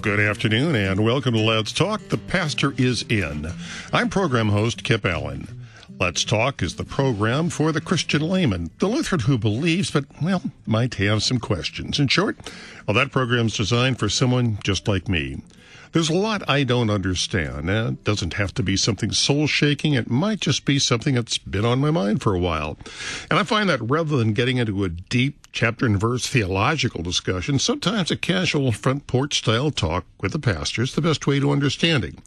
good afternoon, and welcome to Let's Talk. The pastor is in. I'm program host Kip Allen. Let's Talk is the program for the Christian layman, the Lutheran who believes but, well, might have some questions. In short, well, that program's designed for someone just like me. There's a lot I don't understand. It doesn't have to be something soul-shaking. It might just be something that's been on my mind for a while. And I find that rather than getting into a deep chapter and verse theological discussion, sometimes a casual front porch style talk with the pastor is the best way to understanding.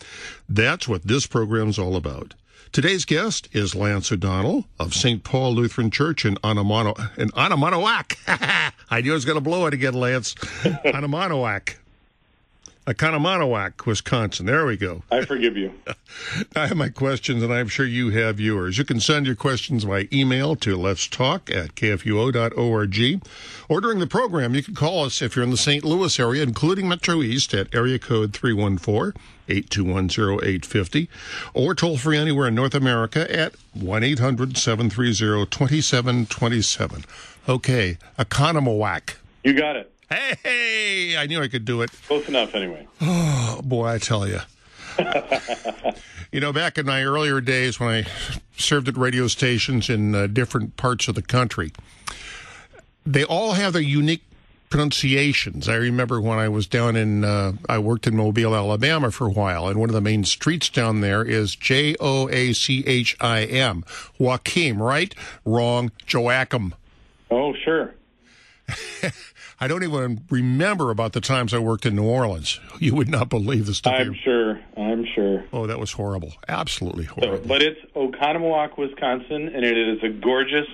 That's what this program's all about. Today's guest is Lance O'Donnell of St. Paul Lutheran Church in Oconomowoc. I knew I was going to blow it again, Lance. Oconomowoc. Oconomowoc, Wisconsin. There we go. I forgive you. I have my questions, and I'm sure you have yours. You can send your questions by email to letstalk@kfuo.org, or during the program, you can call us if you're in the St. Louis area, including Metro East, at area code 314-821-0850, or toll-free anywhere in North America at 1-800-730-2727. Okay, Oconomowoc. You got it. Hey, I knew I could do it. Close enough, anyway. Oh, boy, I tell you. You know, back in my earlier days when I served at radio stations in different parts of the country, they all have their unique pronunciations. I remember when I was down in, I worked in Mobile, Alabama for a while, and one of the main streets down there is Joachim, Joachim, right? Wrong, Joachim. Oh, sure. I don't even remember about the times I worked in New Orleans. You would not believe the stuff. I'm sure. Oh, that was horrible. Absolutely horrible. So, but it's Oconomowoc, Wisconsin, and it is a gorgeous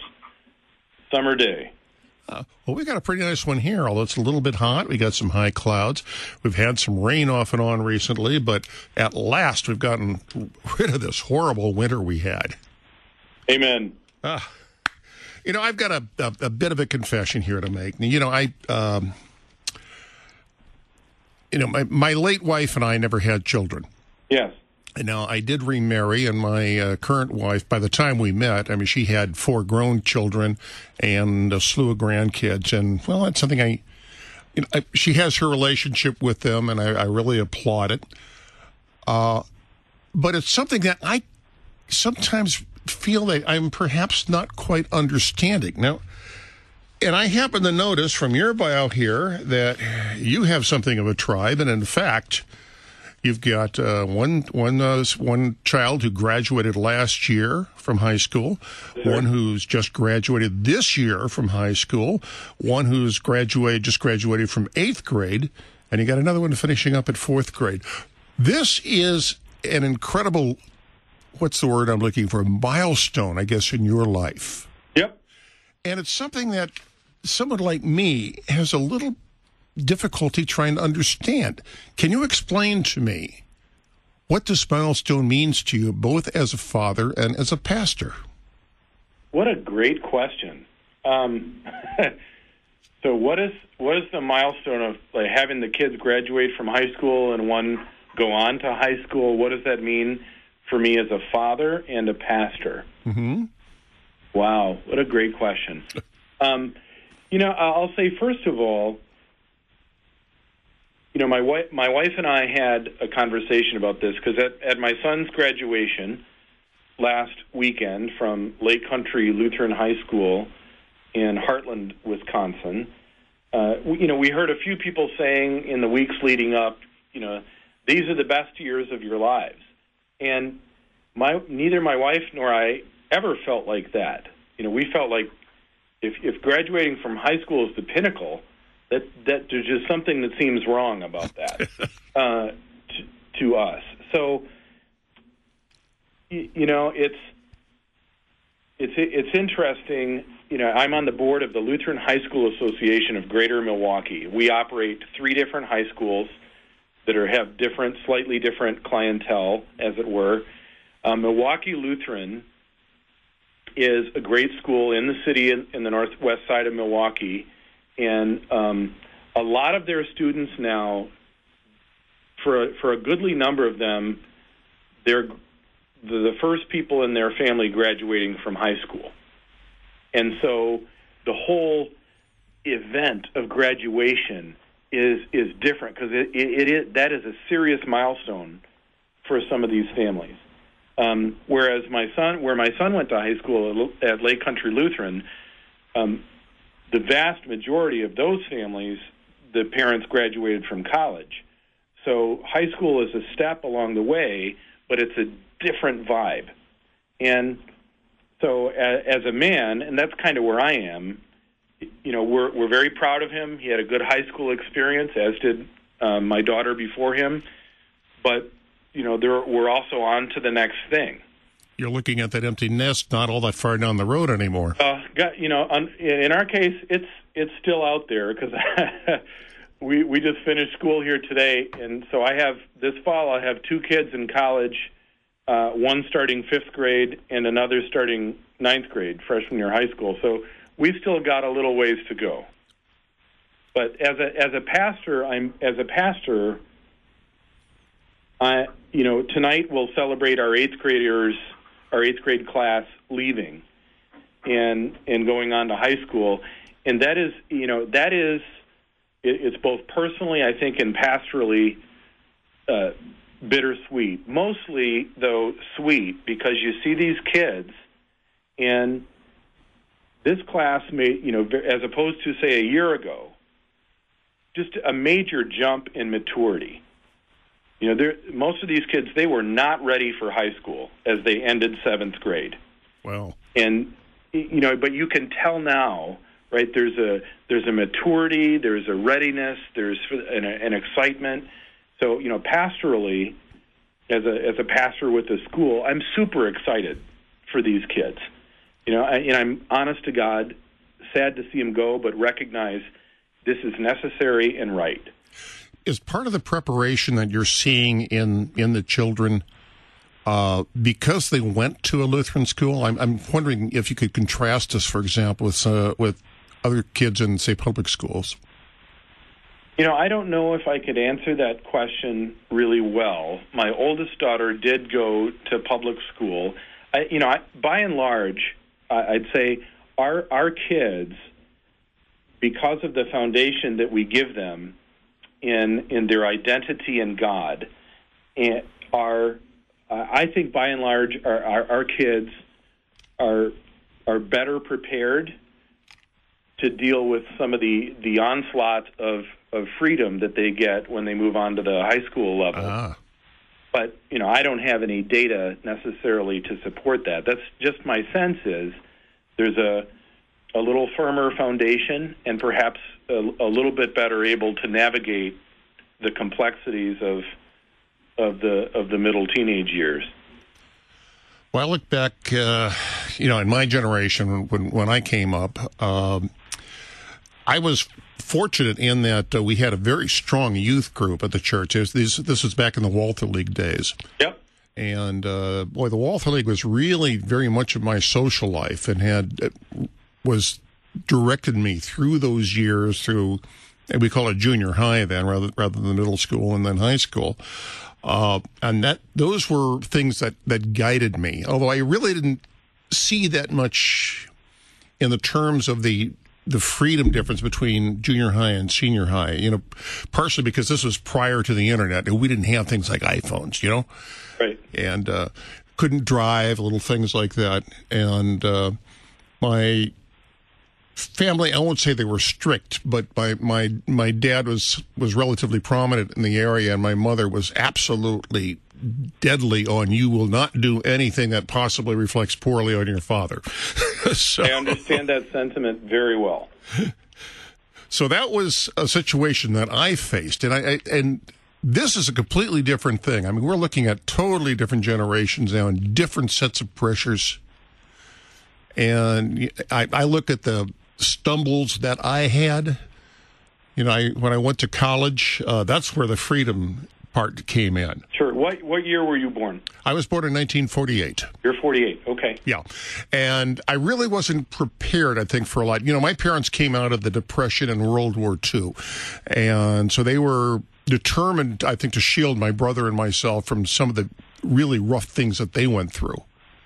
summer day. Well, we got a pretty nice one here, although it's a little bit hot. We got some high clouds. We've had some rain off and on recently, but at last we've gotten rid of this horrible winter we had. Amen. You know, I've got a bit of a confession here to make. You know, my late wife and I never had children. Yes. And now, I did remarry, and my current wife, by the time we met, I mean, she had 4 grown children and a slew of grandkids. And, well, that's something she has her relationship with them, and I really applaud it. But it's something that I sometimes feel that I'm perhaps not quite understanding now, and I happen to notice from your bio here that you have something of a tribe, and in fact, you've got one child who graduated last year from high school, sure. One who's just graduated this year from high school, one who's just graduated from 8th grade, and you got another one finishing up at 4th grade. This is an incredible. What's the word I'm looking for? Milestone, I guess, in your life. Yep. And it's something that someone like me has a little difficulty trying to understand. Can you explain to me what this milestone means to you, both as a father and as a pastor? What a great question. So what is the milestone of, like, having the kids graduate from high school and one go on to high school? What does that mean for me as a father and a pastor? Mm-hmm. Wow, what a great question. You know, I'll say, first of all, you know, my wife and I had a conversation about this, because at my son's graduation last weekend from Lake Country Lutheran High School in Hartland, Wisconsin, you know, we heard a few people saying in the weeks leading up, you know, these are the best years of your lives. And neither my wife nor I ever felt like that. You know, we felt like if graduating from high school is the pinnacle, that there's just something that seems wrong about that to us. So, you know, it's interesting. You know, I'm on the board of the Lutheran High School Association of Greater Milwaukee. We operate 3 different high schools that have different, slightly different clientele, as it were. Milwaukee Lutheran is a great school in the city in the northwest side of Milwaukee, and a lot of their students now, for a goodly number of them, they're the first people in their family graduating from high school, and so the whole event of graduation is different, because that is a serious milestone for some of these families. Whereas my son went to high school at Lake Country Lutheran, the vast majority of those families, the parents graduated from college. So high school is a step along the way, but it's a different vibe. And so as a man, and that's kind of where I am, you know, we're very proud of him. He had a good high school experience, as did my daughter before him. But, you know, we're also on to the next thing. You're looking at that empty nest not all that far down the road anymore. In our case, it's still out there, because we just finished school here today, and so this fall I have two kids in college, one starting fifth grade and another starting ninth grade, freshman year high school. So we've still got a little ways to go. But as a pastor, you know, tonight we'll celebrate our eighth grade class leaving and going on to high school. And that is, you know, it's both personally, I think, and pastorally bittersweet. Mostly, though, sweet, because you see these kids, and this class may, you know, as opposed to, say, a year ago, just a major jump in maturity. You know, most of these kids, they were not ready for high school as they ended seventh grade. Wow. And, you know, but you can tell now, right? There's a maturity, there's a readiness, there's an excitement. So, you know, pastorally, as a pastor with the school, I'm super excited for these kids. You know, and I'm honest to God, sad to see them go, but recognize this is necessary and right. Is part of the preparation that you're seeing in the children because they went to a Lutheran school? I'm wondering if you could contrast this, for example, with other kids in, say, public schools? You know, I don't know if I could answer that question really well. My oldest daughter did go to public school. By and large, I'd say our kids, because of the foundation that we give them in their identity in God, our kids are better prepared to deal with some of the onslaught of freedom that they get when they move on to the high school level. Uh-huh. But, you know, I don't have any data necessarily to support that. That's just my sense is there's a little firmer foundation and perhaps a little bit better able to navigate the complexities of the middle teenage years. Well, I look back, you know, in my generation when I came up, I was fortunate in that we had a very strong youth group at the church. This was back in the Walther League days. Yep. And, the Walther League was really very much of my social life and was directed me through those years through, and we call it junior high then rather than middle school and then high school. And those were things that guided me, although I really didn't see that much in the terms of the freedom difference between junior high and senior high, you know, partially because this was prior to the internet and we didn't have things like iPhones, you know, right? And couldn't drive, little things like that. And my family, I won't say they were strict, but my dad was relatively prominent in the area, and my mother was absolutely deadly on you will not do anything that possibly reflects poorly on your father. So, I understand that sentiment very well. So that was a situation that I faced, and I this is a completely different thing. I mean, we're looking at totally different generations now and different sets of pressures. And I look at the stumbles that I had. You know, when I went to college, that's where the freedom part came in. Sure. What year were you born? I was born in 1948. You're 48. Okay. Yeah. And I really wasn't prepared, I think, for a lot. You know, my parents came out of the Depression and World War II. And so they were determined, I think, to shield my brother and myself from some of the really rough things that they went through.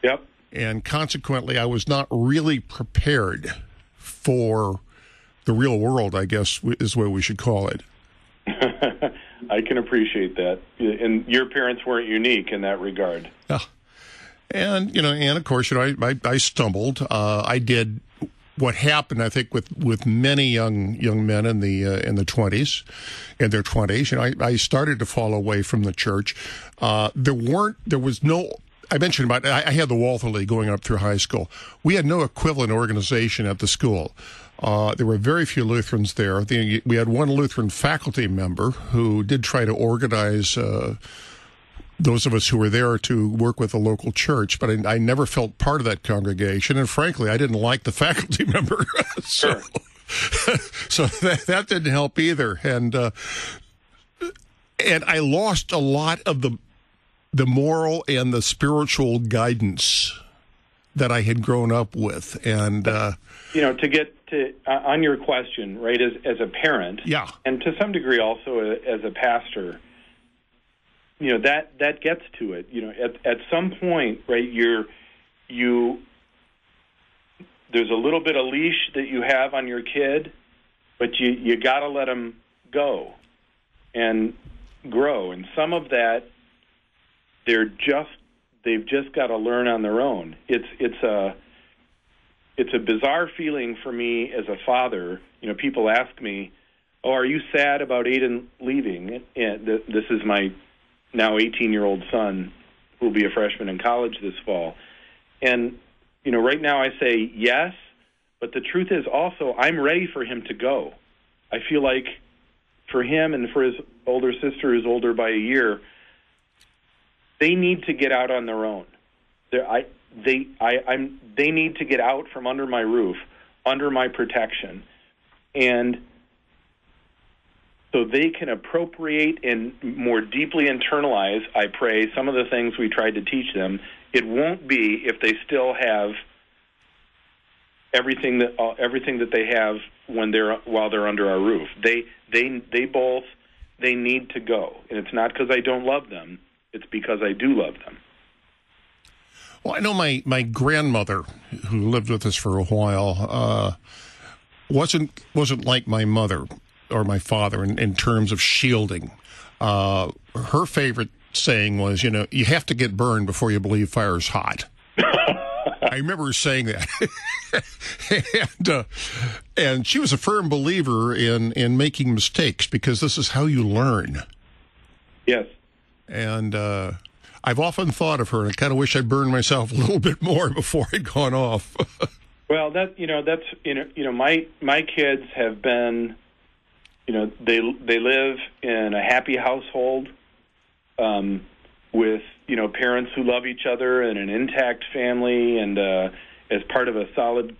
Yep. And consequently, I was not really prepared for the real world, I guess, is what we should call it. I can appreciate that. And your parents weren't unique in that regard. Yeah. And, you know, and of course, you know, I stumbled. I did what happened, I think, with many young men in their 20s. You know, I started to fall away from the church. There was no. I mentioned about I had the Walther League going up through high school. We had no equivalent organization at the school. There were very few Lutherans there. We had one Lutheran faculty member who did try to organize those of us who were there to work with the local church, but I never felt part of that congregation, and frankly, I didn't like the faculty member. So, sure. So that didn't help either, and I lost a lot of the moral and the spiritual guidance that I had grown up with, and you know, to get to on your question, right? As a parent, yeah, and to some degree also as a pastor, you know, that gets to it. You know, at some point, right? There's a little bit of leash that you have on your kid, but you got to let them go and grow, and some of that. They've just got to learn on their own. It's a bizarre feeling for me as a father. You know, people ask me, "Oh, are you sad about Aiden leaving?" And this is my now 18-year-old son, who will be a freshman in college this fall. And you know, right now I say yes, but the truth is also I'm ready for him to go. I feel like for him and for his older sister, who's older by a year. They need to get out on their own. They need to get out from under my roof, under my protection, and so they can appropriate and more deeply internalize, I pray, some of the things we tried to teach them. It won't be if they still have everything that they have while they're under our roof. They need to go, and it's not because I don't love them. It's because I do love them. Well, I know my grandmother, who lived with us for a while, wasn't like my mother or my father in terms of shielding. Her favorite saying was, you know, you have to get burned before you believe fire's hot. I remember her saying that. and she was a firm believer in making mistakes, because this is how you learn. Yes. And I've often thought of her, and I kind of wish I'd burned myself a little bit more before I'd gone off. Well, that's my kids have been, you know, they live in a happy household with, you know, parents who love each other and an intact family, and as part of a solid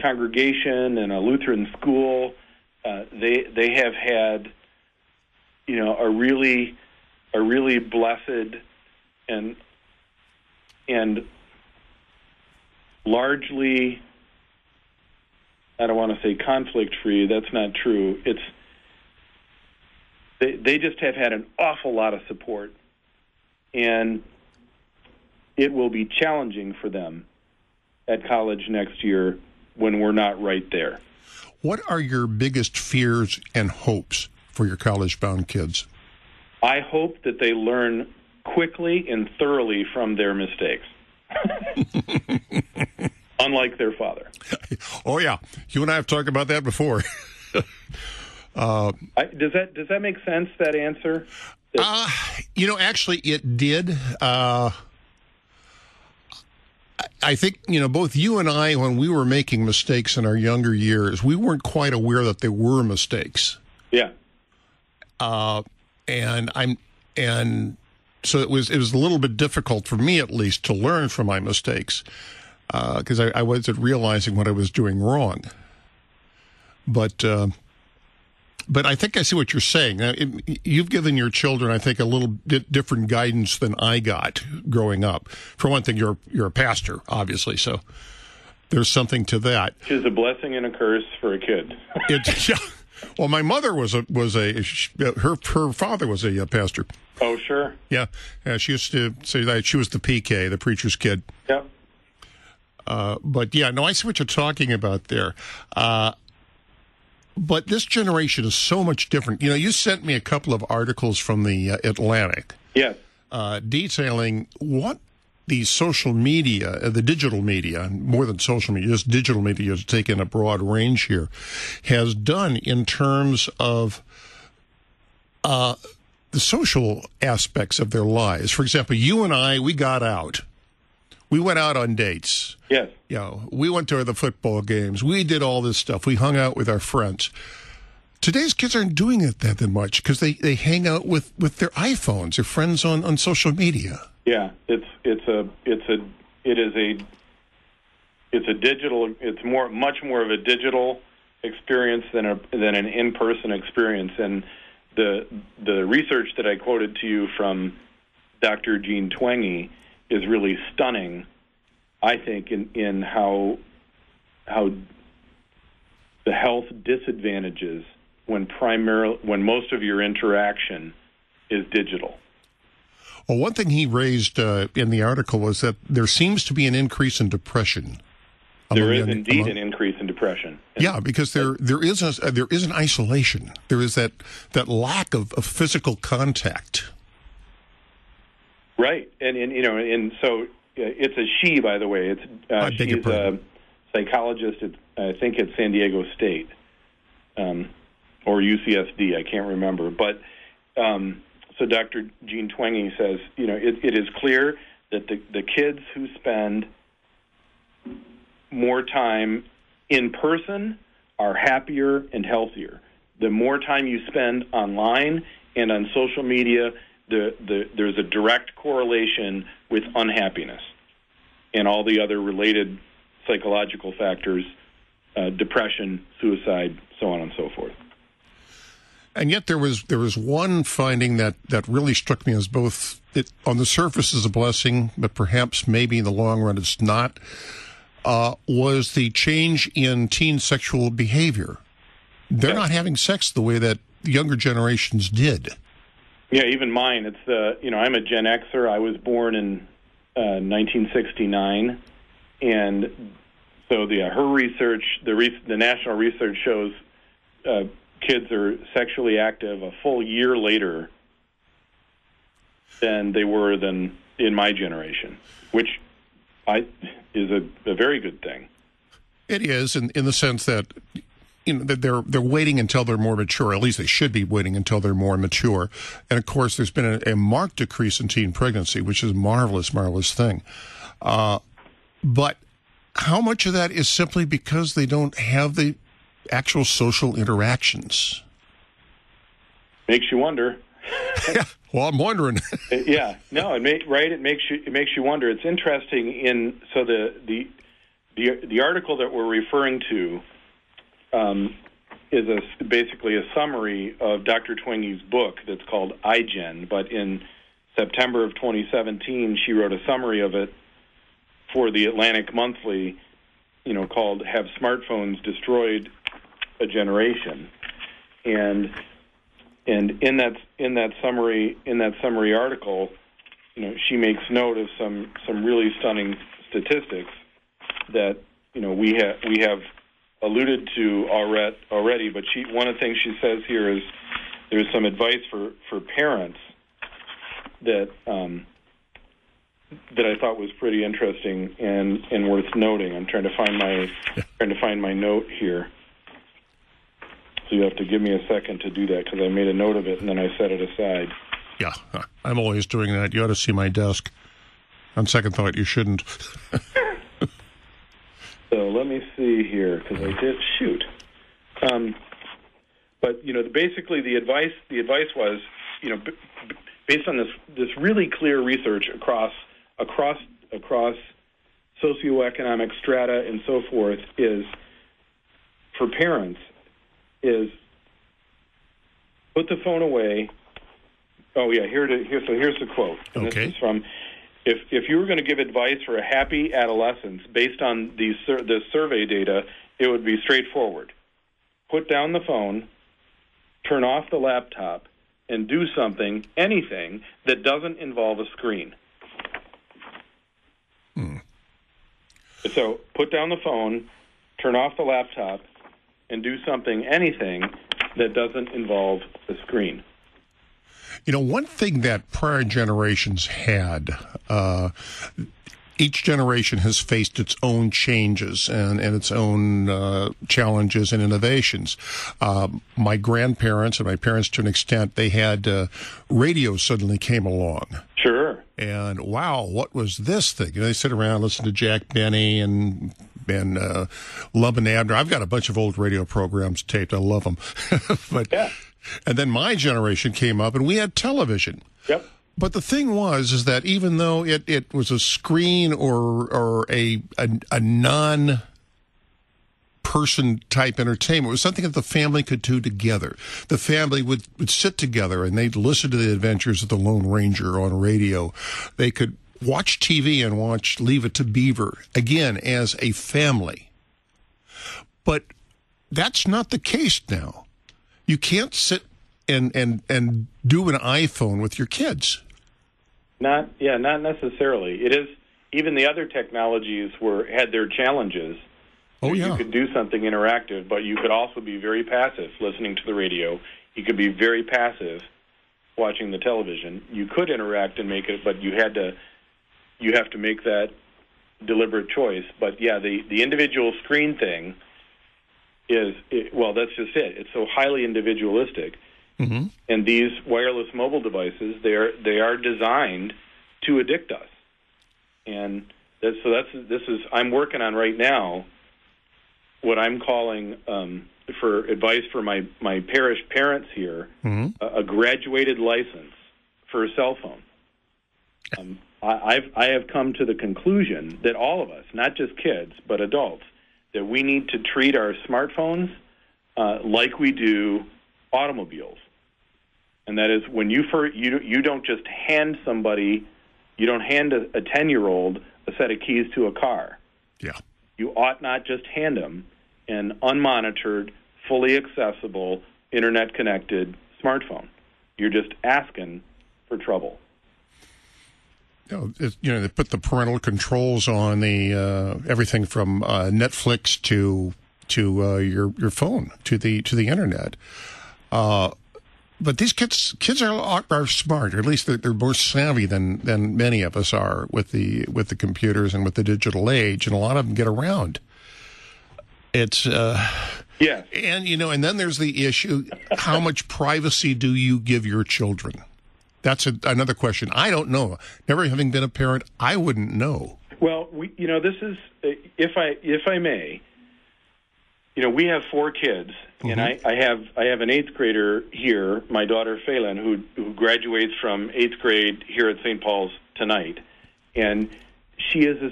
congregation and a Lutheran school, they have had, you know, a really blessed and largely, I don't want to say conflict-free. That's not true. It's they just have had an awful lot of support, and it will be challenging for them at college next year when we're not right there. What are your biggest fears and hopes for your college-bound kids? I hope that they learn quickly and thoroughly from their mistakes, unlike their father. Oh, yeah. You and I have talked about that before. Does that make sense, that answer? You know, actually, it did. I think, you know, both you and I, when we were making mistakes in our younger years, we weren't quite aware that they were mistakes. Yeah. So it was a little bit difficult for me, at least, to learn from my mistakes, because I wasn't realizing what I was doing wrong. But I think I see what you're saying. Now, you've given your children, I think, a little bit different guidance than I got growing up. For one thing, you're a pastor, obviously, so there's something to that. Which is a blessing and a curse for a kid. Yeah. Well, my mother her father was a pastor. Oh, sure. Yeah. She used to say that she was the PK, the preacher's kid. Yep. But yeah, no, I see what you're talking about there. But this generation is so much different. You know, you sent me a couple of articles from The Atlantic. Yes. Detailing what the social media, the digital media, more than social media, just digital media has taken a broad range here, has done in terms of the social aspects of their lives. For example, you and I, we got out. We went out on dates. Yes. You know, we went to the football games. We did all this stuff. We hung out with our friends. Today's kids aren't doing it that much because they hang out with their iPhones, their friends on social media. Yeah, it's much more of a digital experience than an in-person experience. And the research that I quoted to you from Dr. Jean Twenge is really stunning, I think, in how the health disadvantages when most of your interaction is digital. Well, one thing he raised in the article was that there seems to be an increase in depression. There is indeed an increase in depression. Yeah, because there is an isolation. There is that lack of physical contact. Right, and so it's a she, by the way. It's she's a psychologist at San Diego State. Or UCSD, I can't remember. But so Dr. Jean Twenge says, you know, it is clear that the kids who spend more time in person are happier and healthier. The more time you spend online and on social media, there's a direct correlation with unhappiness and all the other related psychological factors, depression, suicide, so on and so forth. And yet there was one finding that really struck me as both, it on the surface is a blessing, but perhaps maybe in the long run it's not, was the change in teen sexual behavior. They're not having sex the way that younger generations did. Yeah, even mine. It's I'm a Gen Xer. I was born in 1969, and so her research, the national research shows kids are sexually active a full year later than in my generation, which is a very good thing. It is, in the sense that, you know, that they're waiting until they're more mature. At least they should be waiting until they're more mature. And of course, there's been a marked decrease in teen pregnancy, which is a marvelous, marvelous thing. But how much of that is simply because they don't have the actual social interactions? Makes you wonder. Yeah, well, I'm wondering. Yeah, no, it makes you wonder. It's interesting. The article that we're referring to is basically a summary of Dr. Twenge's book that's called iGen. But in September of 2017, she wrote a summary of it for The Atlantic Monthly, you know, called "Have Smartphones Destroyed a Generation?" And in that summary article, you know, she makes note of some really stunning statistics that, you know, we have alluded to already. But one of the things she says here is there's some advice for parents that that I thought was pretty interesting and worth noting. I'm trying to find my note here. So you have to give me a second to do that, because I made a note of it and then I set it aside. Yeah, I'm always doing that. You ought to see my desk. On second thought, you shouldn't. So let me see here, because I did shoot. But, you know, basically the advice was, you know, based on this really clear research across socioeconomic strata and so forth, is for parents is put the phone away. Oh yeah, here's the quote. And okay. This is from, if you were going to give advice for a happy adolescence based on the survey data, it would be straightforward. Put down the phone, turn off the laptop, and do something, anything, that doesn't involve a screen. So put down the phone, turn off the laptop, and do something, anything, that doesn't involve the screen. You know, one thing that prior generations had, each generation has faced its own changes and its own challenges and innovations. My grandparents and my parents, to an extent, they had radio suddenly came along. Sure. And, wow, what was this thing? You know, they sit around, listen to Jack Benny and Lub and Abner. I've got a bunch of old radio programs taped. I love them. But, yeah. And then my generation came up, and we had television. Yep. But the thing was, is that even though it was a screen or a non-person type entertainment, it was something that the family could do together. The family would sit together, and they'd listen to the adventures of the Lone Ranger on radio. They could watch TV and watch Leave It to Beaver, again, as a family. But that's not the case now. You can't sit and do an iPhone with your kids. Not necessarily. It is, even the other technologies had their challenges. Oh yeah. You could do something interactive, but you could also be very passive listening to the radio. You could be very passive watching the television. You could interact and make it, but you have to make that deliberate choice. But yeah, the individual screen thing that's just it. It's so highly individualistic. Mm-hmm. And these wireless mobile devices, they are designed to addict us. And this is I'm working on right now what I'm calling, for advice for my parish parents here, mm-hmm. a graduated license for a cell phone. I have come to the conclusion that all of us, not just kids, but adults, that we need to treat our smartphones like we do automobiles. And that is, when you don't just hand somebody, you don't hand a 10-year-old a set of keys to a car. Yeah. You ought not just hand them an unmonitored, fully accessible, internet-connected smartphone. You're just asking for trouble. You know, they put the parental controls on the everything from Netflix to your phone to the internet. But these kids are smart, or at least they're more savvy than many of us are with the computers and with the digital age, and a lot of them get around. It's yeah, and you know, and then there's the issue: how much privacy do you give your children? That's another question. I don't know. Never having been a parent, I wouldn't know. Well, this is, if I may, you know, we have four kids, mm-hmm. and I have an eighth grader here, my daughter Phelan, who graduates from eighth grade here at St. Paul's tonight, and she is a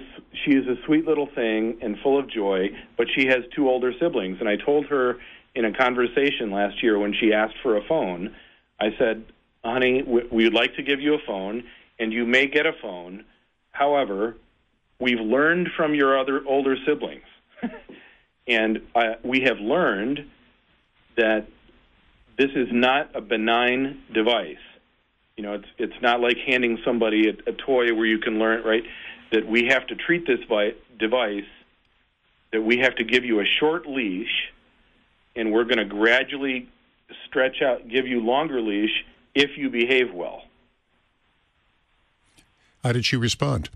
sweet little thing and full of joy, but she has two older siblings, and I told her in a conversation last year when she asked for a phone, I said, "Honey, we'd like to give you a phone, and you may get a phone. However, we've learned from your other older siblings, and we have learned that this is not a benign device. You know, it's not like handing somebody a toy where you can learn, right? That we have to treat this device, that we have to give you a short leash, and we're going to gradually stretch out, give you longer leash, if you behave well." How did she respond?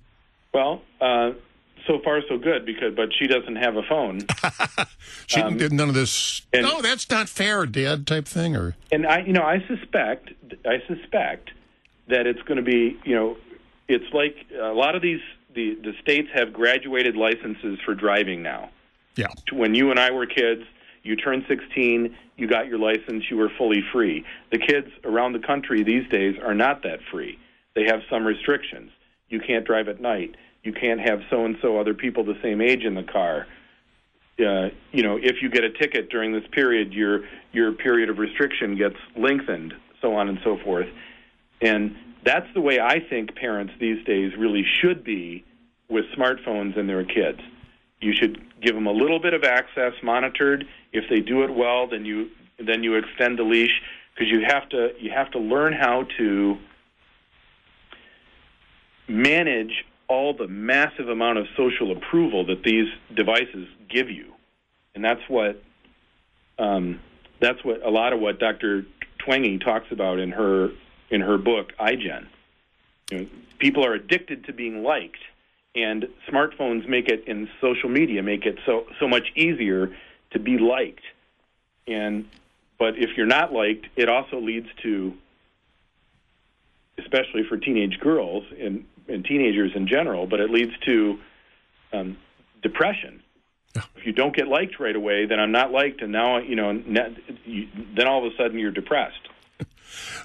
Well, so far so good, but she doesn't have a phone. She did none of this. And, "No, that's not fair, Dad," type thing, or. And I suspect that it's going to be, you know, it's like a lot of these the states have graduated licenses for driving now. Yeah. When you and I were kids, you turned 16, you got your license, you were fully free. The kids around the country these days are not that free. They have some restrictions. You can't drive at night. You can't have so-and-so other people the same age in the car. You know, if you get a ticket during this period, your period of restriction gets lengthened, so on and so forth. And that's the way I think parents these days really should be with smartphones and their kids. You should give them a little bit of access, monitored. If they do it well, then you extend the leash, because you have to learn how to manage all the massive amount of social approval that these devices give you, and that's what that's what a lot of what Dr. Twenge talks about in her book iGen. You know, people are addicted to being liked, and smartphones make it, and social media make it so much easier to be liked. But if you're not liked, it also leads to, especially for teenage girls and teenagers in general, but it leads to depression. Yeah. If you don't get liked right away, then I'm not liked, and now then all of a sudden you're depressed.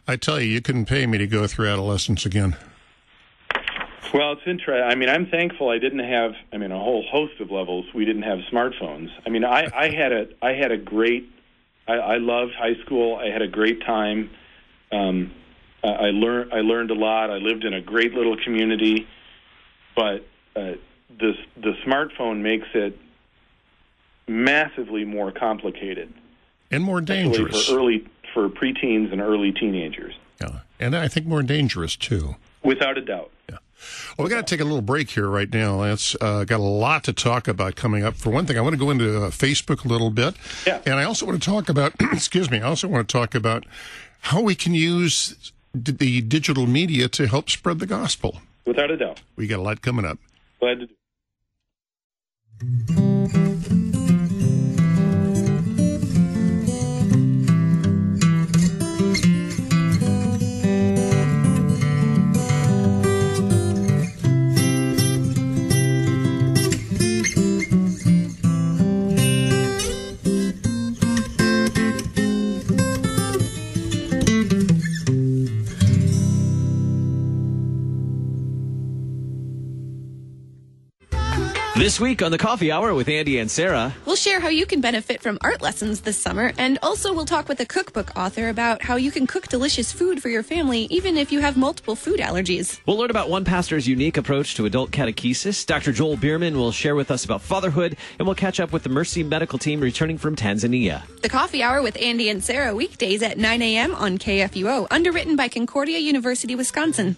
I tell you, you couldn't pay me to go through adolescence again. Well, it's interesting. I mean, I'm thankful I didn't have. I mean, a whole host of levels. We didn't have smartphones. I mean, I had a great. I loved high school. I had a great time. I learned a lot. I lived in a great little community, but the smartphone makes it massively more complicated and more dangerous for preteens and early teenagers. Yeah, and I think more dangerous too. Without a doubt. Yeah. Well, we got to take a little break here right now, Lance. Got a lot to talk about coming up. For one thing, I want to go into Facebook a little bit, yeah. And I also want to talk about. I also want to talk about how we can use the digital media to help spread the gospel. Without a doubt. We got a lot coming up. Glad to do. This week on the Coffee Hour with Andy and Sarah, we'll share how you can benefit from art lessons this summer, and also we'll talk with a cookbook author about how you can cook delicious food for your family, even if you have multiple food allergies. We'll learn about one pastor's unique approach to adult catechesis. Dr. Joel Bierman will share with us about fatherhood, and we'll catch up with the Mercy medical team returning from Tanzania. The Coffee Hour with Andy and Sarah, weekdays at 9 a.m. on KFUO, underwritten by Concordia University, Wisconsin.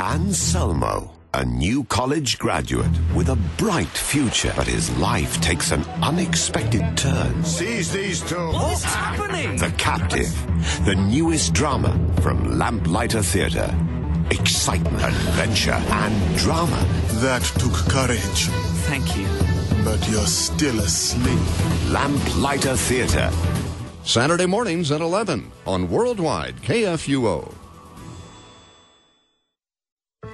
Anselmo, a new college graduate with a bright future, but his life takes an unexpected turn. Seize these two. What's happening? The Captive, the newest drama from Lamplighter Theatre. Excitement, adventure, and drama. That took courage. Thank you. But you're still asleep. Lamplighter Theatre. Saturday mornings at 11 on Worldwide KFUO.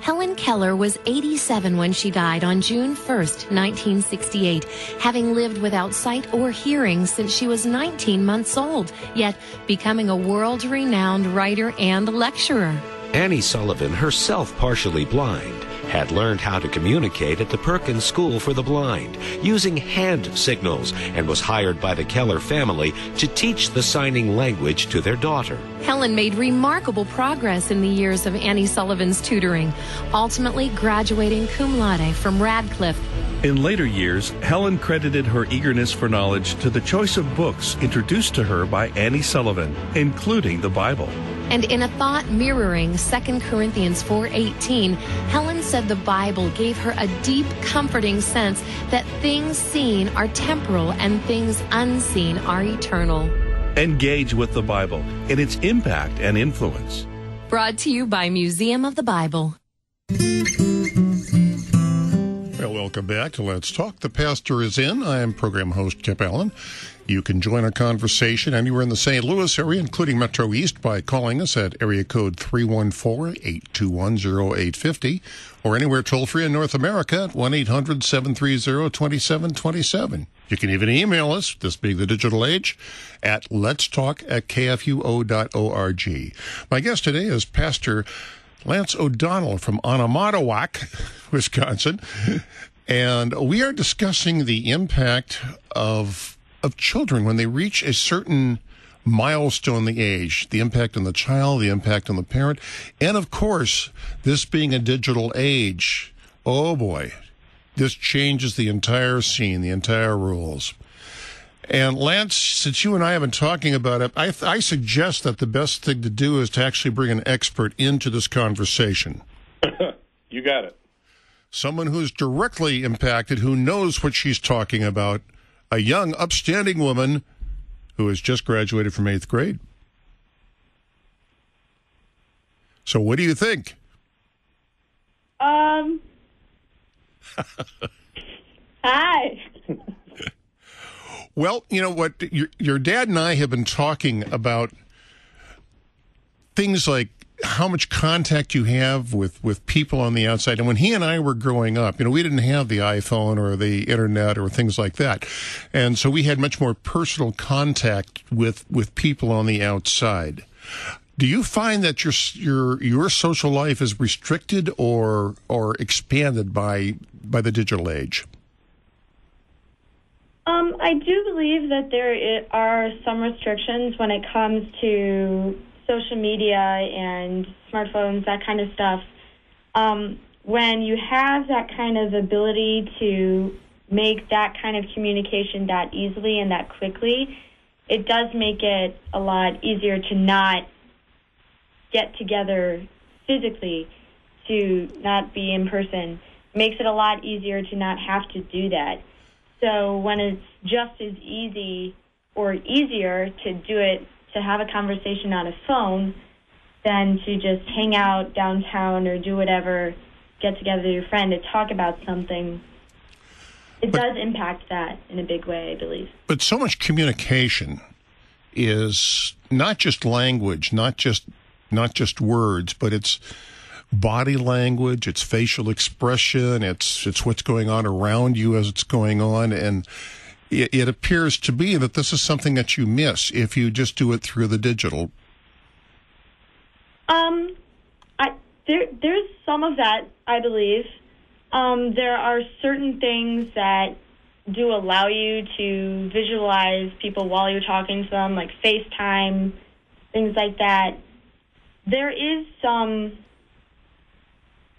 Helen Keller was 87 when she died on June 1st, 1968, having lived without sight or hearing since she was 19 months old, yet becoming a world-renowned writer and lecturer. Annie Sullivan, herself partially blind, had learned how to communicate at the Perkins School for the Blind using hand signals, and was hired by the Keller family to teach the signing language to their daughter. Helen made remarkable progress in the years of Annie Sullivan's tutoring, ultimately graduating cum laude from Radcliffe. In later years, Helen credited her eagerness for knowledge to the choice of books introduced to her by Annie Sullivan, including the Bible. And in a thought mirroring 2 Corinthians 4:18, Helen said the Bible gave her a deep, comforting sense that things seen are temporal and things unseen are eternal. Engage with the Bible and its impact and influence. Brought to you by Museum of the Bible. Well, welcome back to Let's Talk. The Pastor is In. I am program host Kip Allen. You can join our conversation anywhere in the St. Louis area, including Metro East, by calling us at area code 314-821-0850, or anywhere toll-free in North America at 1-800-730-2727. You can even email us, this being the digital age, at letstalk@kfuo.org. My guest today is Pastor Lance O'Donnell from Oconomowoc, Wisconsin, And we are discussing the impact of children when they reach a certain milestone in the age, the impact on the child, the impact on the parent, and of course, this being a digital age, oh boy, this changes the entire scene, the entire rules. And Lance, since you and I have been talking about it, I suggest that the best thing to do is to actually bring an expert into this conversation. You got it. Someone who's directly impacted, who knows what she's talking about, a young, upstanding woman who has just graduated from 8th grade. So what do you think? Hi. Well, you know what? Your dad and I have been talking about things like how much contact you have with people on the outside. And when he and I were growing up, you know, we didn't have the iPhone or the internet or things like that. And so we had much more personal contact with people on the outside. Do you find that your social life is restricted or expanded by the digital age? I do believe that there are some restrictions when it comes to social media and smartphones, that kind of stuff. When you have that kind of ability to make that kind of communication that easily and that quickly, it does make it a lot easier to not get together physically, to not be in person. Makes it a lot easier to not have to do that. So when it's just as easy or easier to do it, to have a conversation on a phone than to just hang out downtown or do whatever, get together with your friend to talk about something. It does impact that in a big way, I believe. But so much communication is not just language, not just words, but it's body language, it's facial expression, it's what's going on around you as it's going on, and it appears to be that this is something that you miss if you just do it through the digital. There's some of that, I believe. There are certain things that do allow you to visualize people while you're talking to them, like FaceTime, things like that. There is some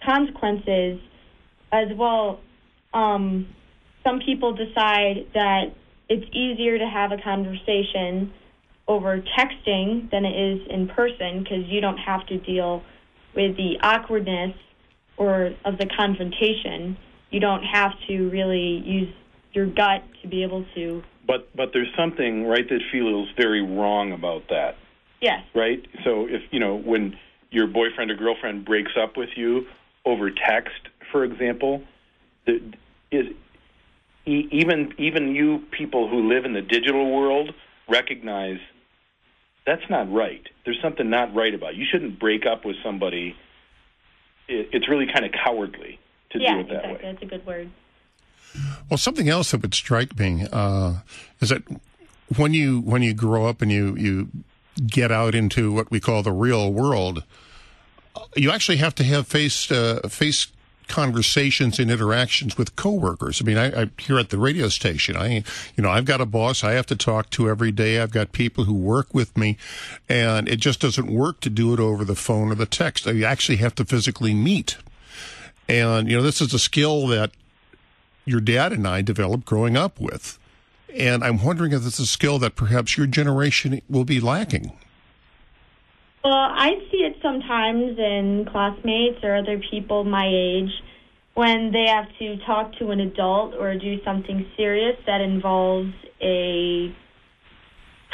consequences as well. Some people decide that it's easier to have a conversation over texting than it is in person because you don't have to deal with the awkwardness or of the confrontation. You don't have to really use your gut to be able to. But there's something, right, that feels very wrong about that. Yes. Right? So if, you know, when your boyfriend or girlfriend breaks up with you over text, for example, even you people who live in the digital world recognize that's not right. There's something not right about it. You shouldn't break up with somebody. It's really kind of cowardly to do it that way. Yeah, exactly. That's a good word. Well, something else that would strike me is that when you grow up and you get out into what we call the real world, you actually have to have face conversations and interactions with coworkers. I mean, I here at the radio station, I've got a boss I have to talk to every day. I've got people who work with me, and it just doesn't work to do it over the phone or the text. You actually have to physically meet. And, you know, this is a skill that your dad and I developed growing up with. And I'm wondering if this is a skill that perhaps your generation will be lacking. Well, I see it sometimes in classmates or other people my age when they have to talk to an adult or do something serious that involves a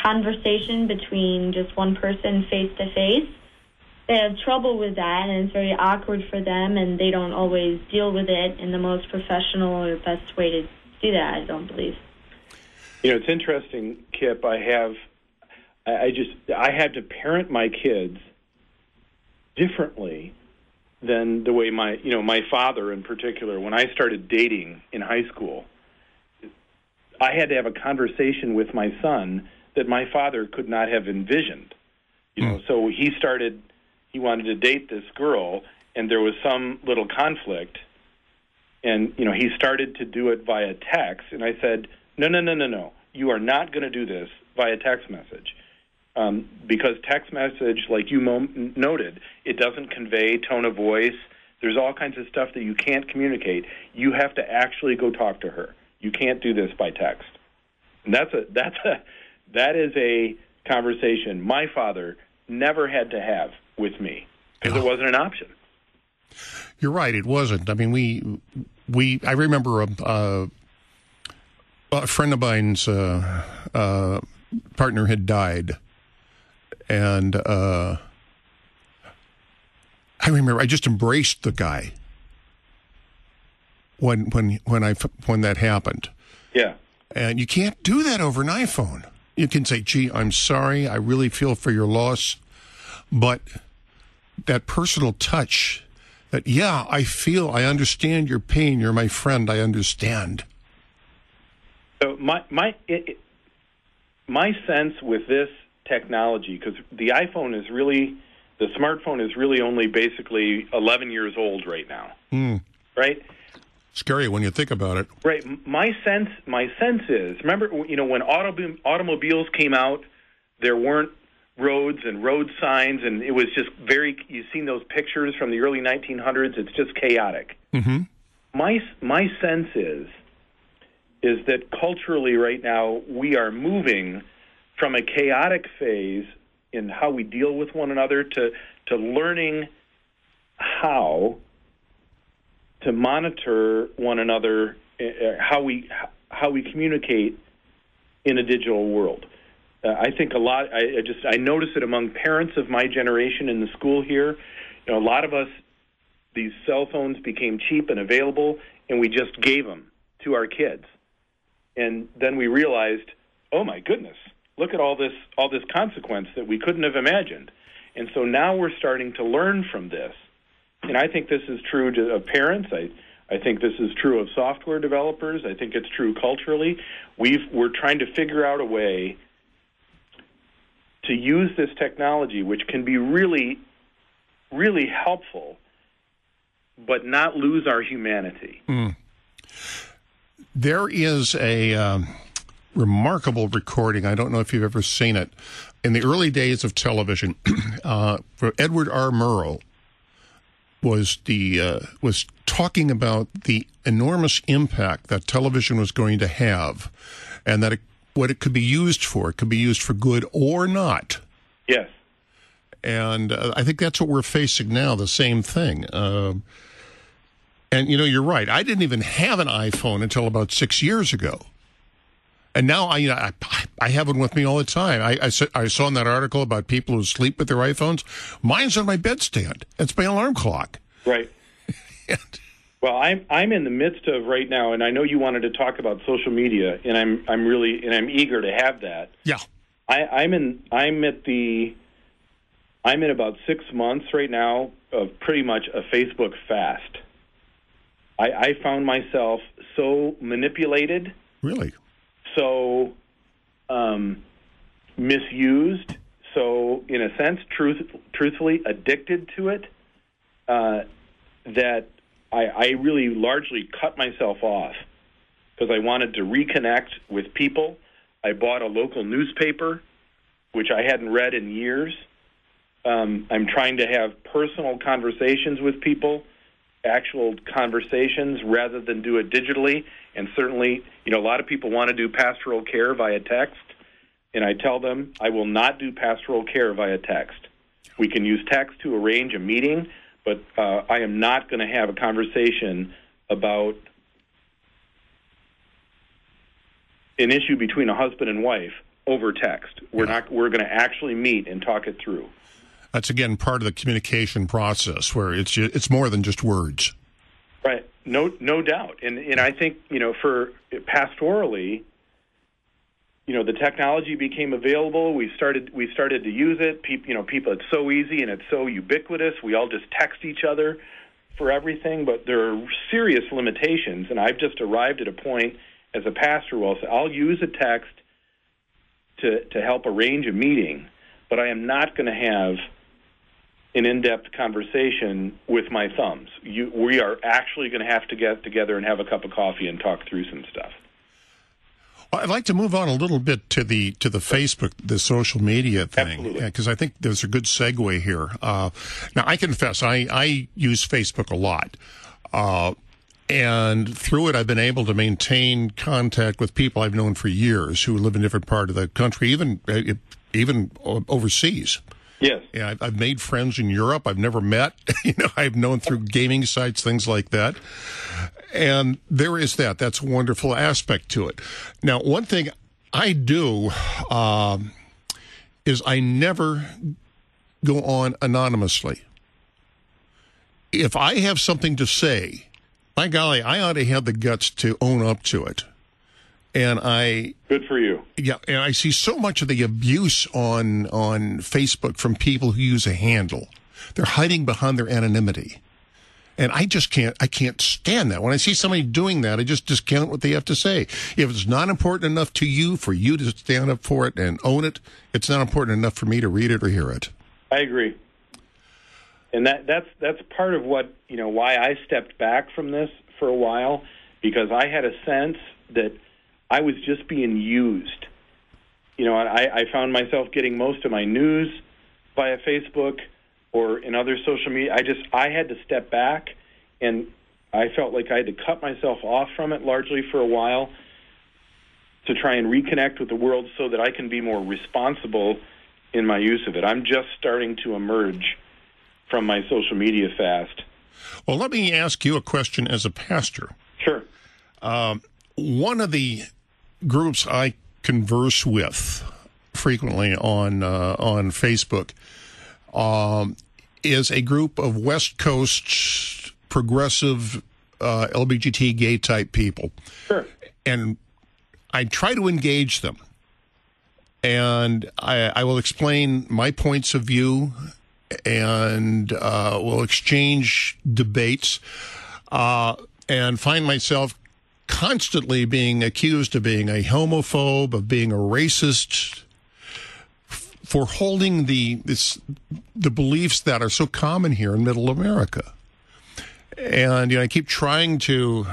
conversation between just one person face to face. They have trouble with that, and it's very awkward for them, and they don't always deal with it in the most professional or best way to do that, I don't believe. You know, it's interesting, Kip. I had to parent my kids differently than the way my father in particular, when I started dating in high school, I had to have a conversation with my son that my father could not have envisioned. You know, so he wanted to date this girl, and there was some little conflict, And, you know, he started to do it via text. And I said, no. You are not going to do this via text message. Because text message, like you noted, it doesn't convey tone of voice. There's all kinds of stuff that you can't communicate. You have to actually go talk to her. You can't do this by text. And that is a conversation my father never had to have with me because it wasn't an option. You're right, it wasn't. I mean, I remember a friend of mine's partner had died, and I remember I just embraced the guy when that happened. Yeah. And you can't do that over an iPhone. You can say, gee, I'm sorry, I really feel for your loss, but that personal touch, that, yeah, I understand your pain, you're my friend, I understand. So my sense with this technology, because the iPhone is really, the smartphone is really only basically 11 years old right now, right? Scary when you think about it. Right. My sense is, remember, you know, when automobiles came out, there weren't roads and road signs, and it was just you've seen those pictures from the early 1900s, it's just chaotic. Mm-hmm. My sense is that culturally right now we are moving from a chaotic phase in how we deal with one another to learning how to monitor one another, how we communicate in a digital world. I think a lot. I notice it among parents of my generation in the school here. You know, a lot of us, these cell phones became cheap and available, and we just gave them to our kids. And then we realized, oh my goodness, look at all this consequence that we couldn't have imagined. And so now we're starting to learn from this. And I think this is true of parents. I think this is true of software developers. I think it's true culturally. We're trying to figure out a way to use this technology, which can be really, really helpful, but not lose our humanity. Mm. There is a remarkable recording. I don't know if you've ever seen it. In the early days of television, for Edward R. Murrow, was talking about the enormous impact that television was going to have, and that what it could be used for. It could be used for good or not. Yes. And I think that's what we're facing now, the same thing. And, you know, you're right. I didn't even have an iPhone until about 6 years ago. And now I have one with me all the time. I saw in that article about people who sleep with their iPhones. Mine's on my bedstand. It's my alarm clock. Right. Well, I'm in the midst of right now, and I know you wanted to talk about social media, and I'm eager to have that. Yeah. I'm in about 6 months right now of pretty much a Facebook fast. I found myself so manipulated. Really? So misused, so in a sense, truthfully addicted to it, that I really largely cut myself off because I wanted to reconnect with people. I bought a local newspaper, which I hadn't read in years. I'm trying to have personal conversations with people, actual conversations, rather than do it digitally. And certainly, you know, a lot of people want to do pastoral care via text, and I tell them I will not do pastoral care via text. We can use text to arrange a meeting, but I am not going to have a conversation about an issue between a husband and wife over text. We're going to actually meet and talk it through. That's, again, part of the communication process where it's more than just words. Right. No doubt. And I think, you know, for pastorally, you know, the technology became available. We started to use it. People, it's so easy and it's so ubiquitous. We all just text each other for everything, but there are serious limitations. And I've just arrived at a point as a pastor where I'll use a text to help arrange a meeting, but I am not going to have an in-depth conversation with my thumbs. We are actually going to have to get together and have a cup of coffee and talk through some stuff. Well, I'd like to move on a little bit to the Facebook, the social media thing, because I think there's a good segue here. Now, I confess, I use Facebook a lot. And through it, I've been able to maintain contact with people I've known for years who live in different parts of the country, even overseas. Yes. Yeah, I've made friends in Europe I've never met. I've known through gaming sites, things like that. And there is that. That's a wonderful aspect to it. Now, one thing I do is I never go on anonymously. If I have something to say, by golly, I ought to have the guts to own up to it. And good for you. Yeah, and I see so much of the abuse on Facebook from people who use a handle. They're hiding behind their anonymity. And I just can't stand that. When I see somebody doing that, I just discount what they have to say. If it's not important enough to you for you to stand up for it and own it, it's not important enough for me to read it or hear it. I agree. And that's part of what, why I stepped back from this for a while, because I had a sense that I was just being used. I found myself getting most of my news via Facebook or in other social media. I had to step back, and I felt like I had to cut myself off from it largely for a while to try and reconnect with the world so that I can be more responsible in my use of it. I'm just starting to emerge from my social media fast. Well, let me ask you a question as a pastor. Sure. One of the groups I converse with frequently on Facebook is a group of West Coast progressive LGBT gay type people. Sure. And I try to engage them. And I will explain my points of view, and we'll exchange debates, and find myself constantly being accused of being a homophobe, of being a racist, for holding the beliefs that are so common here in Middle America. And I keep trying to,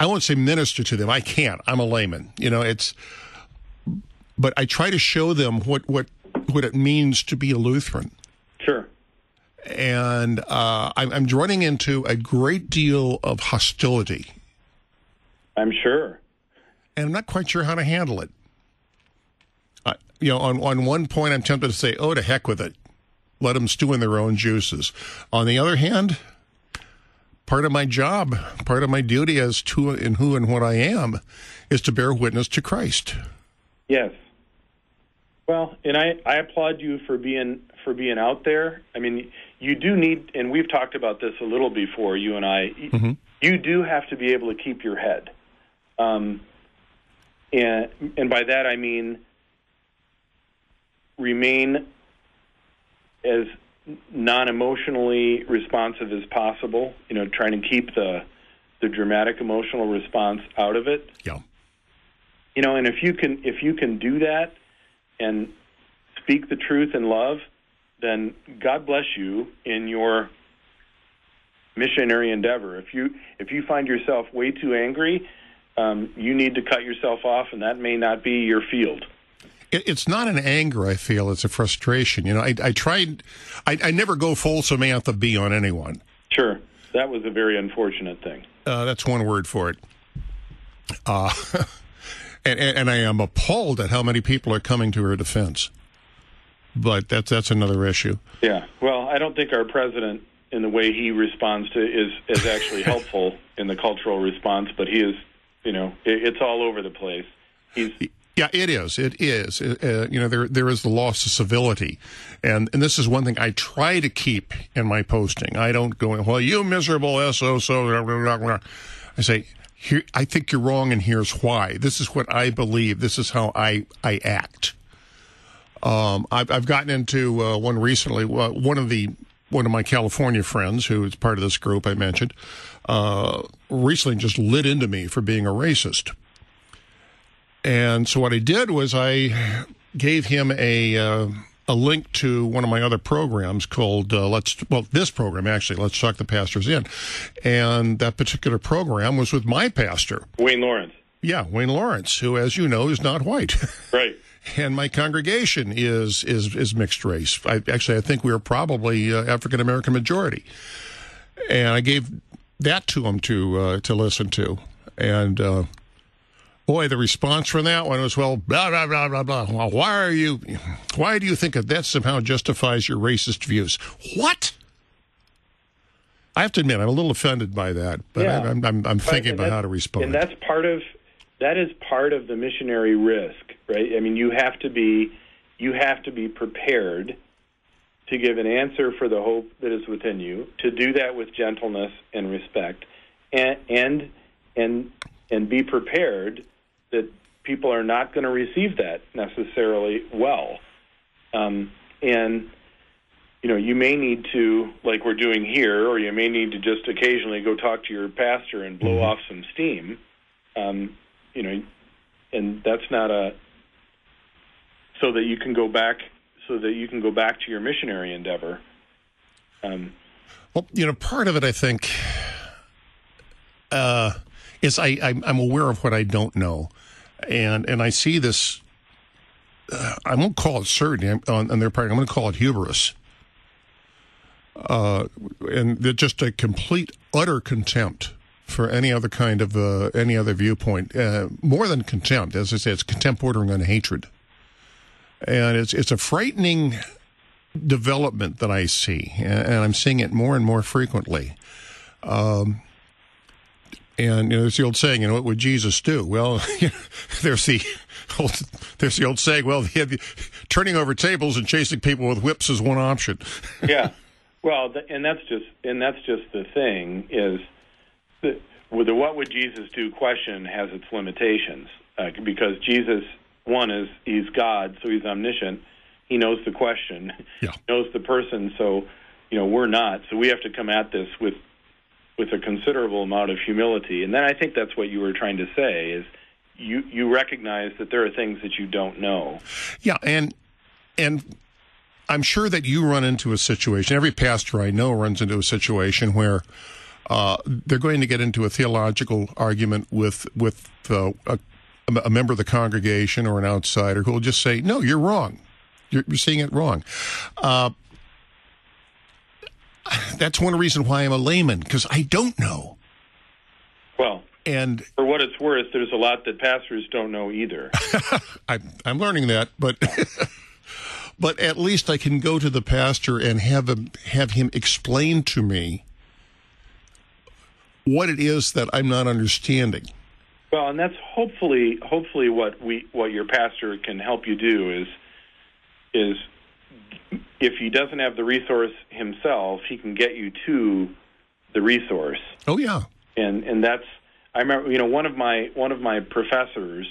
I won't say minister to them. I can't. I'm a layman. But I try to show them what it means to be a Lutheran. Sure. And I'm running into a great deal of hostility. I'm sure. And I'm not quite sure how to handle it. On one point, I'm tempted to say, oh, to heck with it. Let them stew in their own juices. On the other hand, part of my job, part of my duty as to in who and what I am, is to bear witness to Christ. Yes. Well, and I applaud you for being out there. I mean, you do need, and we've talked about this a little before, you and I, mm-hmm. You do have to be able to keep your head. And by that I mean remain as non-emotionally responsive as possible, trying to keep the dramatic emotional response out of it. Yeah. And if you can do that and speak the truth in love, then God bless you in your missionary endeavor. If you find yourself way too angry, you need to cut yourself off, and that may not be your field. It's not an anger, I feel. It's a frustration. I never go full Samantha B on anyone. Sure. That was a very unfortunate thing. That's one word for it. And I am appalled at how many people are coming to her defense. But that's another issue. Yeah. Well, I don't think our president, in the way he responds to, is actually helpful in the cultural response. But he is, it's all over the place. Yeah, it is. It is. There is the loss of civility, and this is one thing I try to keep in my posting. I don't go, well, you miserable so. Blah, blah. I say, here, I think you're wrong, and here's why. This is what I believe. This is how I act. I've gotten into one recently. One of my California friends, who is part of this group I mentioned, recently just lit into me for being a racist. And so what I did was I gave him a link to one of my other programs called this program, actually, Let's Suck the Pastors In. And that particular program was with my pastor. Wayne Lawrence. Yeah, Wayne Lawrence, who, as you know, is not white. Right. And my congregation is mixed race. I think we are probably African-American majority. And I gave that to them to listen to. And, boy, the response from that one was, well, blah, blah, blah, blah, blah. Well, why do you think that somehow justifies your racist views? What? I have to admit, I'm a little offended by that, but yeah. I'm thinking about how to respond. And that's part of the missionary risk, right? I mean, you have to be prepared to give an answer for the hope that is within you, to do that with gentleness and respect, and be prepared that people are not going to receive that necessarily well. And, you know, you may need to, like we're doing here, or you may need to just occasionally go talk to your pastor and blow off some steam. You know, and that's not so that you can go back, to your missionary endeavor. Well, you know, part of it, I think, is I'm aware of what I don't know, and I see this. I won't call it certainty on their part. I'm going to call it hubris, and just a complete, utter contempt for any other kind of any other viewpoint. More than contempt, as I say, it's contempt bordering on hatred. And it's a frightening development that I see, and I'm seeing it more and more frequently. And you know, there's the old saying, you know, what would Jesus do? Well, there's the old saying, well, turning over tables and chasing people with whips is one option. Yeah, well, and that's just the thing is, the what would Jesus do question has its limitations because Jesus. One is he's God, so he's omniscient. He knows the question, yeah. Knows the person, so you know we're not. So we have to come at this with a considerable amount of humility. And then I think that's what you were trying to say is you recognize that there are things that you don't know. Yeah, and I'm sure that you run into a situation. Every pastor I know runs into a situation where they're going to get into a theological argument with a member of the congregation or an outsider who will just say, no, you're wrong. You're seeing it wrong. That's one reason why I'm a layman, because I don't know. Well, and for what it's worth, there's a lot that pastors don't know either. I'm learning that, but but at least I can go to the pastor and have him explain to me what it is that I'm not understanding. Well, and that's hopefully what your pastor can help you do is if he doesn't have the resource himself, he can get you to the resource. Oh yeah. And that's I remember, you know, one of my professors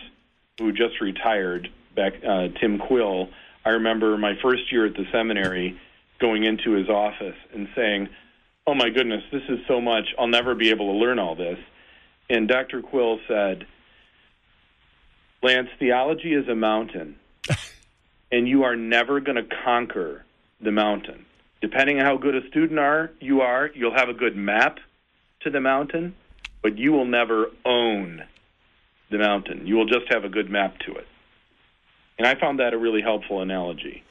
who just retired back, Tim Quill. I remember my first year at the seminary going into his office and saying, "Oh my goodness, this is so much. I'll never be able to learn all this." And Dr. Quill said, "Lance, theology is a mountain, and you are never going to conquer the mountain. Depending on how good a student you'll have a good map to the mountain, but you will never own the mountain. You will just have a good map to it." And I found that a really helpful analogy.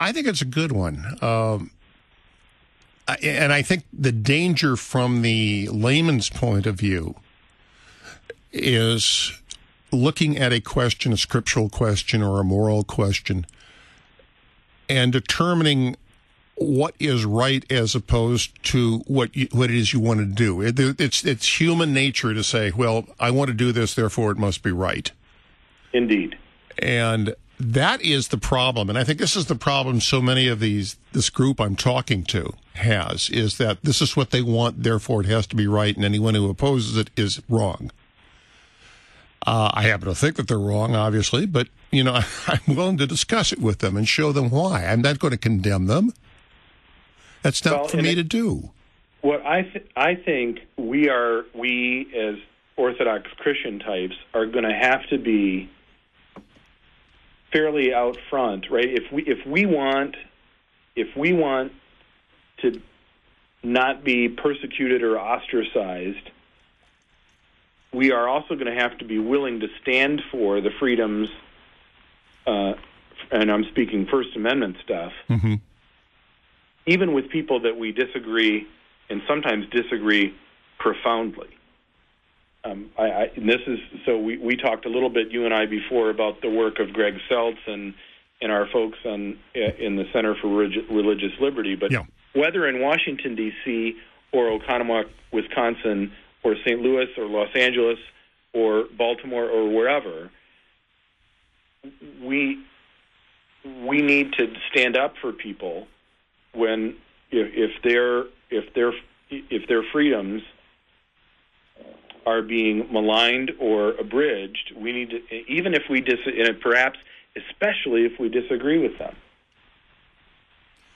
I think it's a good one. And I think the danger from the layman's point of view is looking at a question, a scriptural question or a moral question, and determining what is right as opposed to what it is you want to do. It's human nature to say, well, I want to do this, therefore it must be right. Indeed. And that is the problem, and I think this is the problem so many of this group I'm talking to has, is that this is what they want, therefore it has to be right, and anyone who opposes it is wrong. I happen to think that they're wrong, obviously, but you know, I'm willing to discuss it with them and show them why. I'm not going to condemn them. That's not for me to do. What I think we as Orthodox Christian types are going to have to be fairly out front, right? If we want to not be persecuted or ostracized, we are also going to have to be willing to stand for the freedoms, and I'm speaking First Amendment stuff, mm-hmm. even with people that we disagree, and sometimes disagree profoundly. We talked a little bit, you and I, before about the work of Greg Seltz and our folks in the Center for Religious Liberty, but yeah. whether in Washington, D.C., or Oconomowoc, Wisconsin, or St. Louis, or Los Angeles, or Baltimore, or wherever, we need to stand up for people when if their freedoms are being maligned or abridged. We need to, even if we perhaps especially if we disagree with them.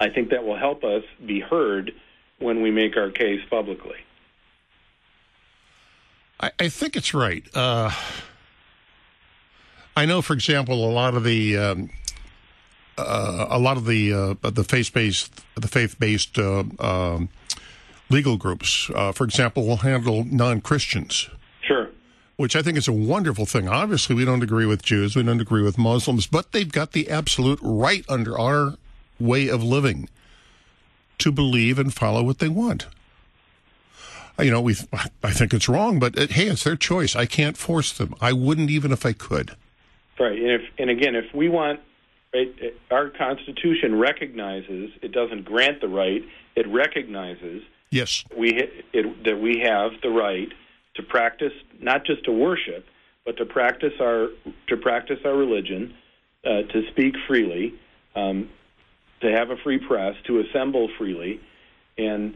I think that will help us be heard when we make our case publicly. I think it's right. I know, for example, a lot of the faith-based legal groups, for example, will handle non-Christians. Sure. Which I think is a wonderful thing. Obviously, we don't agree with Jews, we don't agree with Muslims, but they've got the absolute right under our way of living to believe and follow what they want. You know, I think it's wrong, but hey, it's their choice. I can't force them. I wouldn't even if I could. Right, and again, if we want, right, our Constitution recognizes, it doesn't grant the right, it recognizes yes. that we have the right to practice, not just to worship, but to practice our religion, to speak freely, to have a free press, to assemble freely, and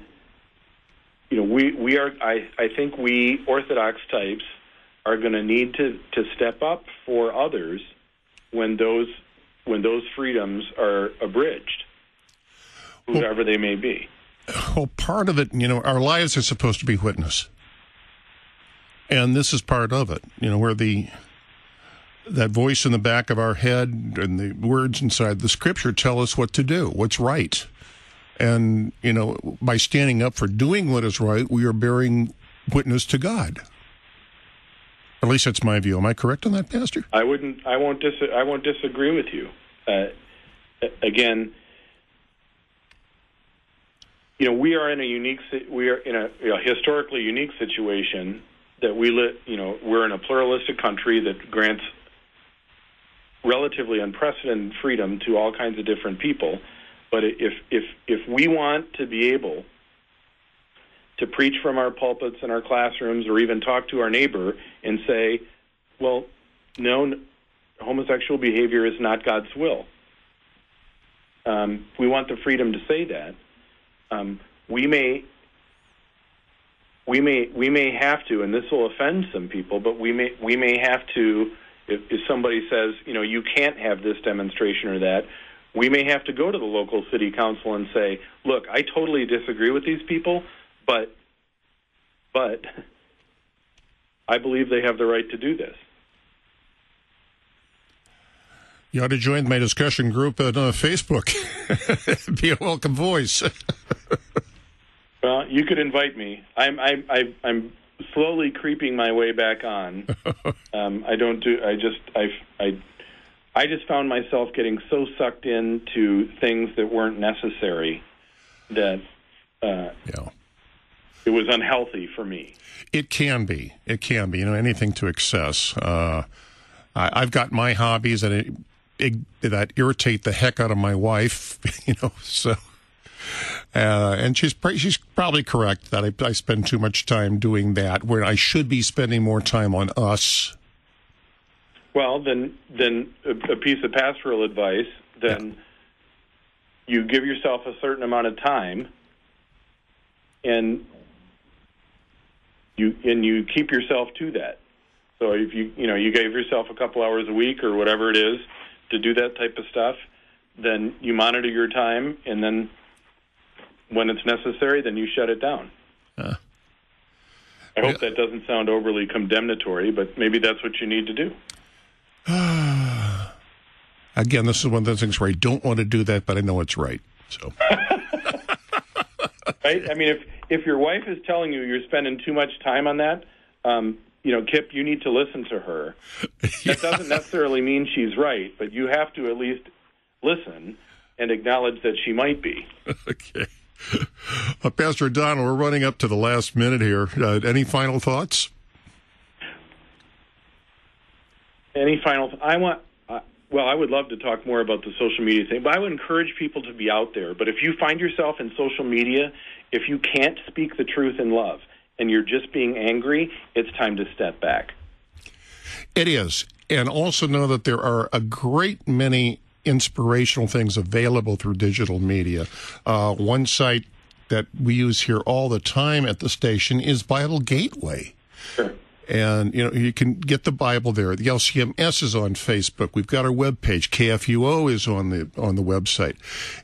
you know we are. I think we Orthodox types are going to need to step up for others when those freedoms are abridged, whoever they may be. Well, part of it, you know, our lives are supposed to be witness, and this is part of it. You know, where that voice in the back of our head and the words inside the Scripture tell us what to do, what's right. And, you know, by standing up for doing what is right, we are bearing witness to God. At least that's my view. Am I correct on that, Pastor? I won't disagree with you. Again, you know, we are in a historically unique situation that we live. You know, we're in a pluralistic country that grants relatively unprecedented freedom to all kinds of different people. But if we want to be able to preach from our pulpits and our classrooms, or even talk to our neighbor and say, well, no, homosexual behavior is not God's will. We want the freedom to say that. We may have to, and this will offend some people, but we may have to, if somebody says, you know, you can't have this demonstration or that, we may have to go to the local city council and say, look, I totally disagree with these people, but I believe they have the right to do this. You ought to join my discussion group on Facebook. Be a welcome voice. Well, you could invite me. I'm slowly creeping my way back on. I just found myself getting so sucked into things that weren't necessary that it was unhealthy for me. It can be. It can be. You know, anything to excess. I've got my hobbies that irritate the heck out of my wife. You know, so and she's probably correct that I spend too much time doing that where I should be spending more time on us. Well, then a piece of pastoral advice, then you give yourself a certain amount of time, and you keep yourself to that. So if you gave yourself a couple hours a week or whatever it is to do that type of stuff, then you monitor your time, and then when it's necessary, then you shut it down. I hope that doesn't sound overly condemnatory, but maybe that's what you need to do. again, this is one of those things where I don't want to do that, but I know it's right. So, right? I mean, if your wife is telling you you're spending too much time on that, you know, Kip, you need to listen to her. That doesn't necessarily mean she's right, but you have to at least listen and acknowledge that she might be. Okay. Pastor O'Donnell, we're running up to the last minute here. Any final thoughts? I would love to talk more about the social media thing, but I would encourage people to be out there. But if you find yourself in social media, if you can't speak the truth in love and you're just being angry, it's time to step back. It is. And also know that there are a great many inspirational things available through digital media. One site that we use here all the time at the station is Bible Gateway. Sure. And, you know, you can get the Bible there. The LCMS is on Facebook. We've got our webpage. KFUO is on the website.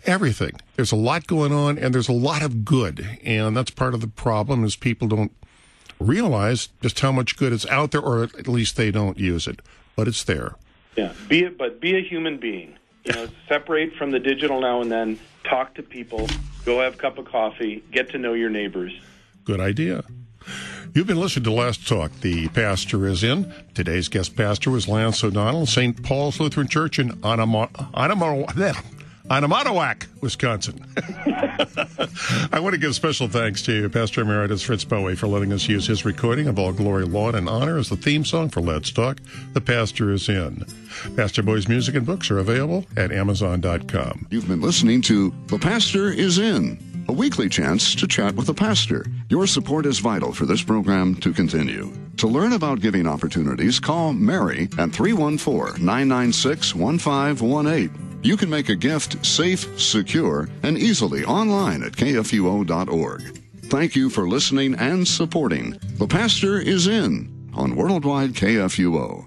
Everything. There's a lot going on, and there's a lot of good. And that's part of the problem is people don't realize just how much good is out there, or at least they don't use it. But it's there. Yeah. Be a human being. You know, separate from the digital now and then. Talk to people. Go have a cup of coffee. Get to know your neighbors. Good idea. You've been listening to Last Talk. The pastor is in. Today's guest pastor was Lance O'Donnell, St. Paul's Lutheran Church in Oconomowoc, Wisconsin. I want to give special thanks to Pastor Emeritus Fritz Bowie for letting us use his recording of All Glory, Laud, and Honor as the theme song for Let's Talk. The pastor is in. Pastor Bowie's music and books are available at Amazon.com. You've been listening to The Pastor is In, a weekly chance to chat with a pastor. Your support is vital for this program to continue. To learn about giving opportunities, call Mary at 314-996-1518. You can make a gift safe, secure, and easily online at kfuo.org. Thank you for listening and supporting The Pastor is In on Worldwide KFUO.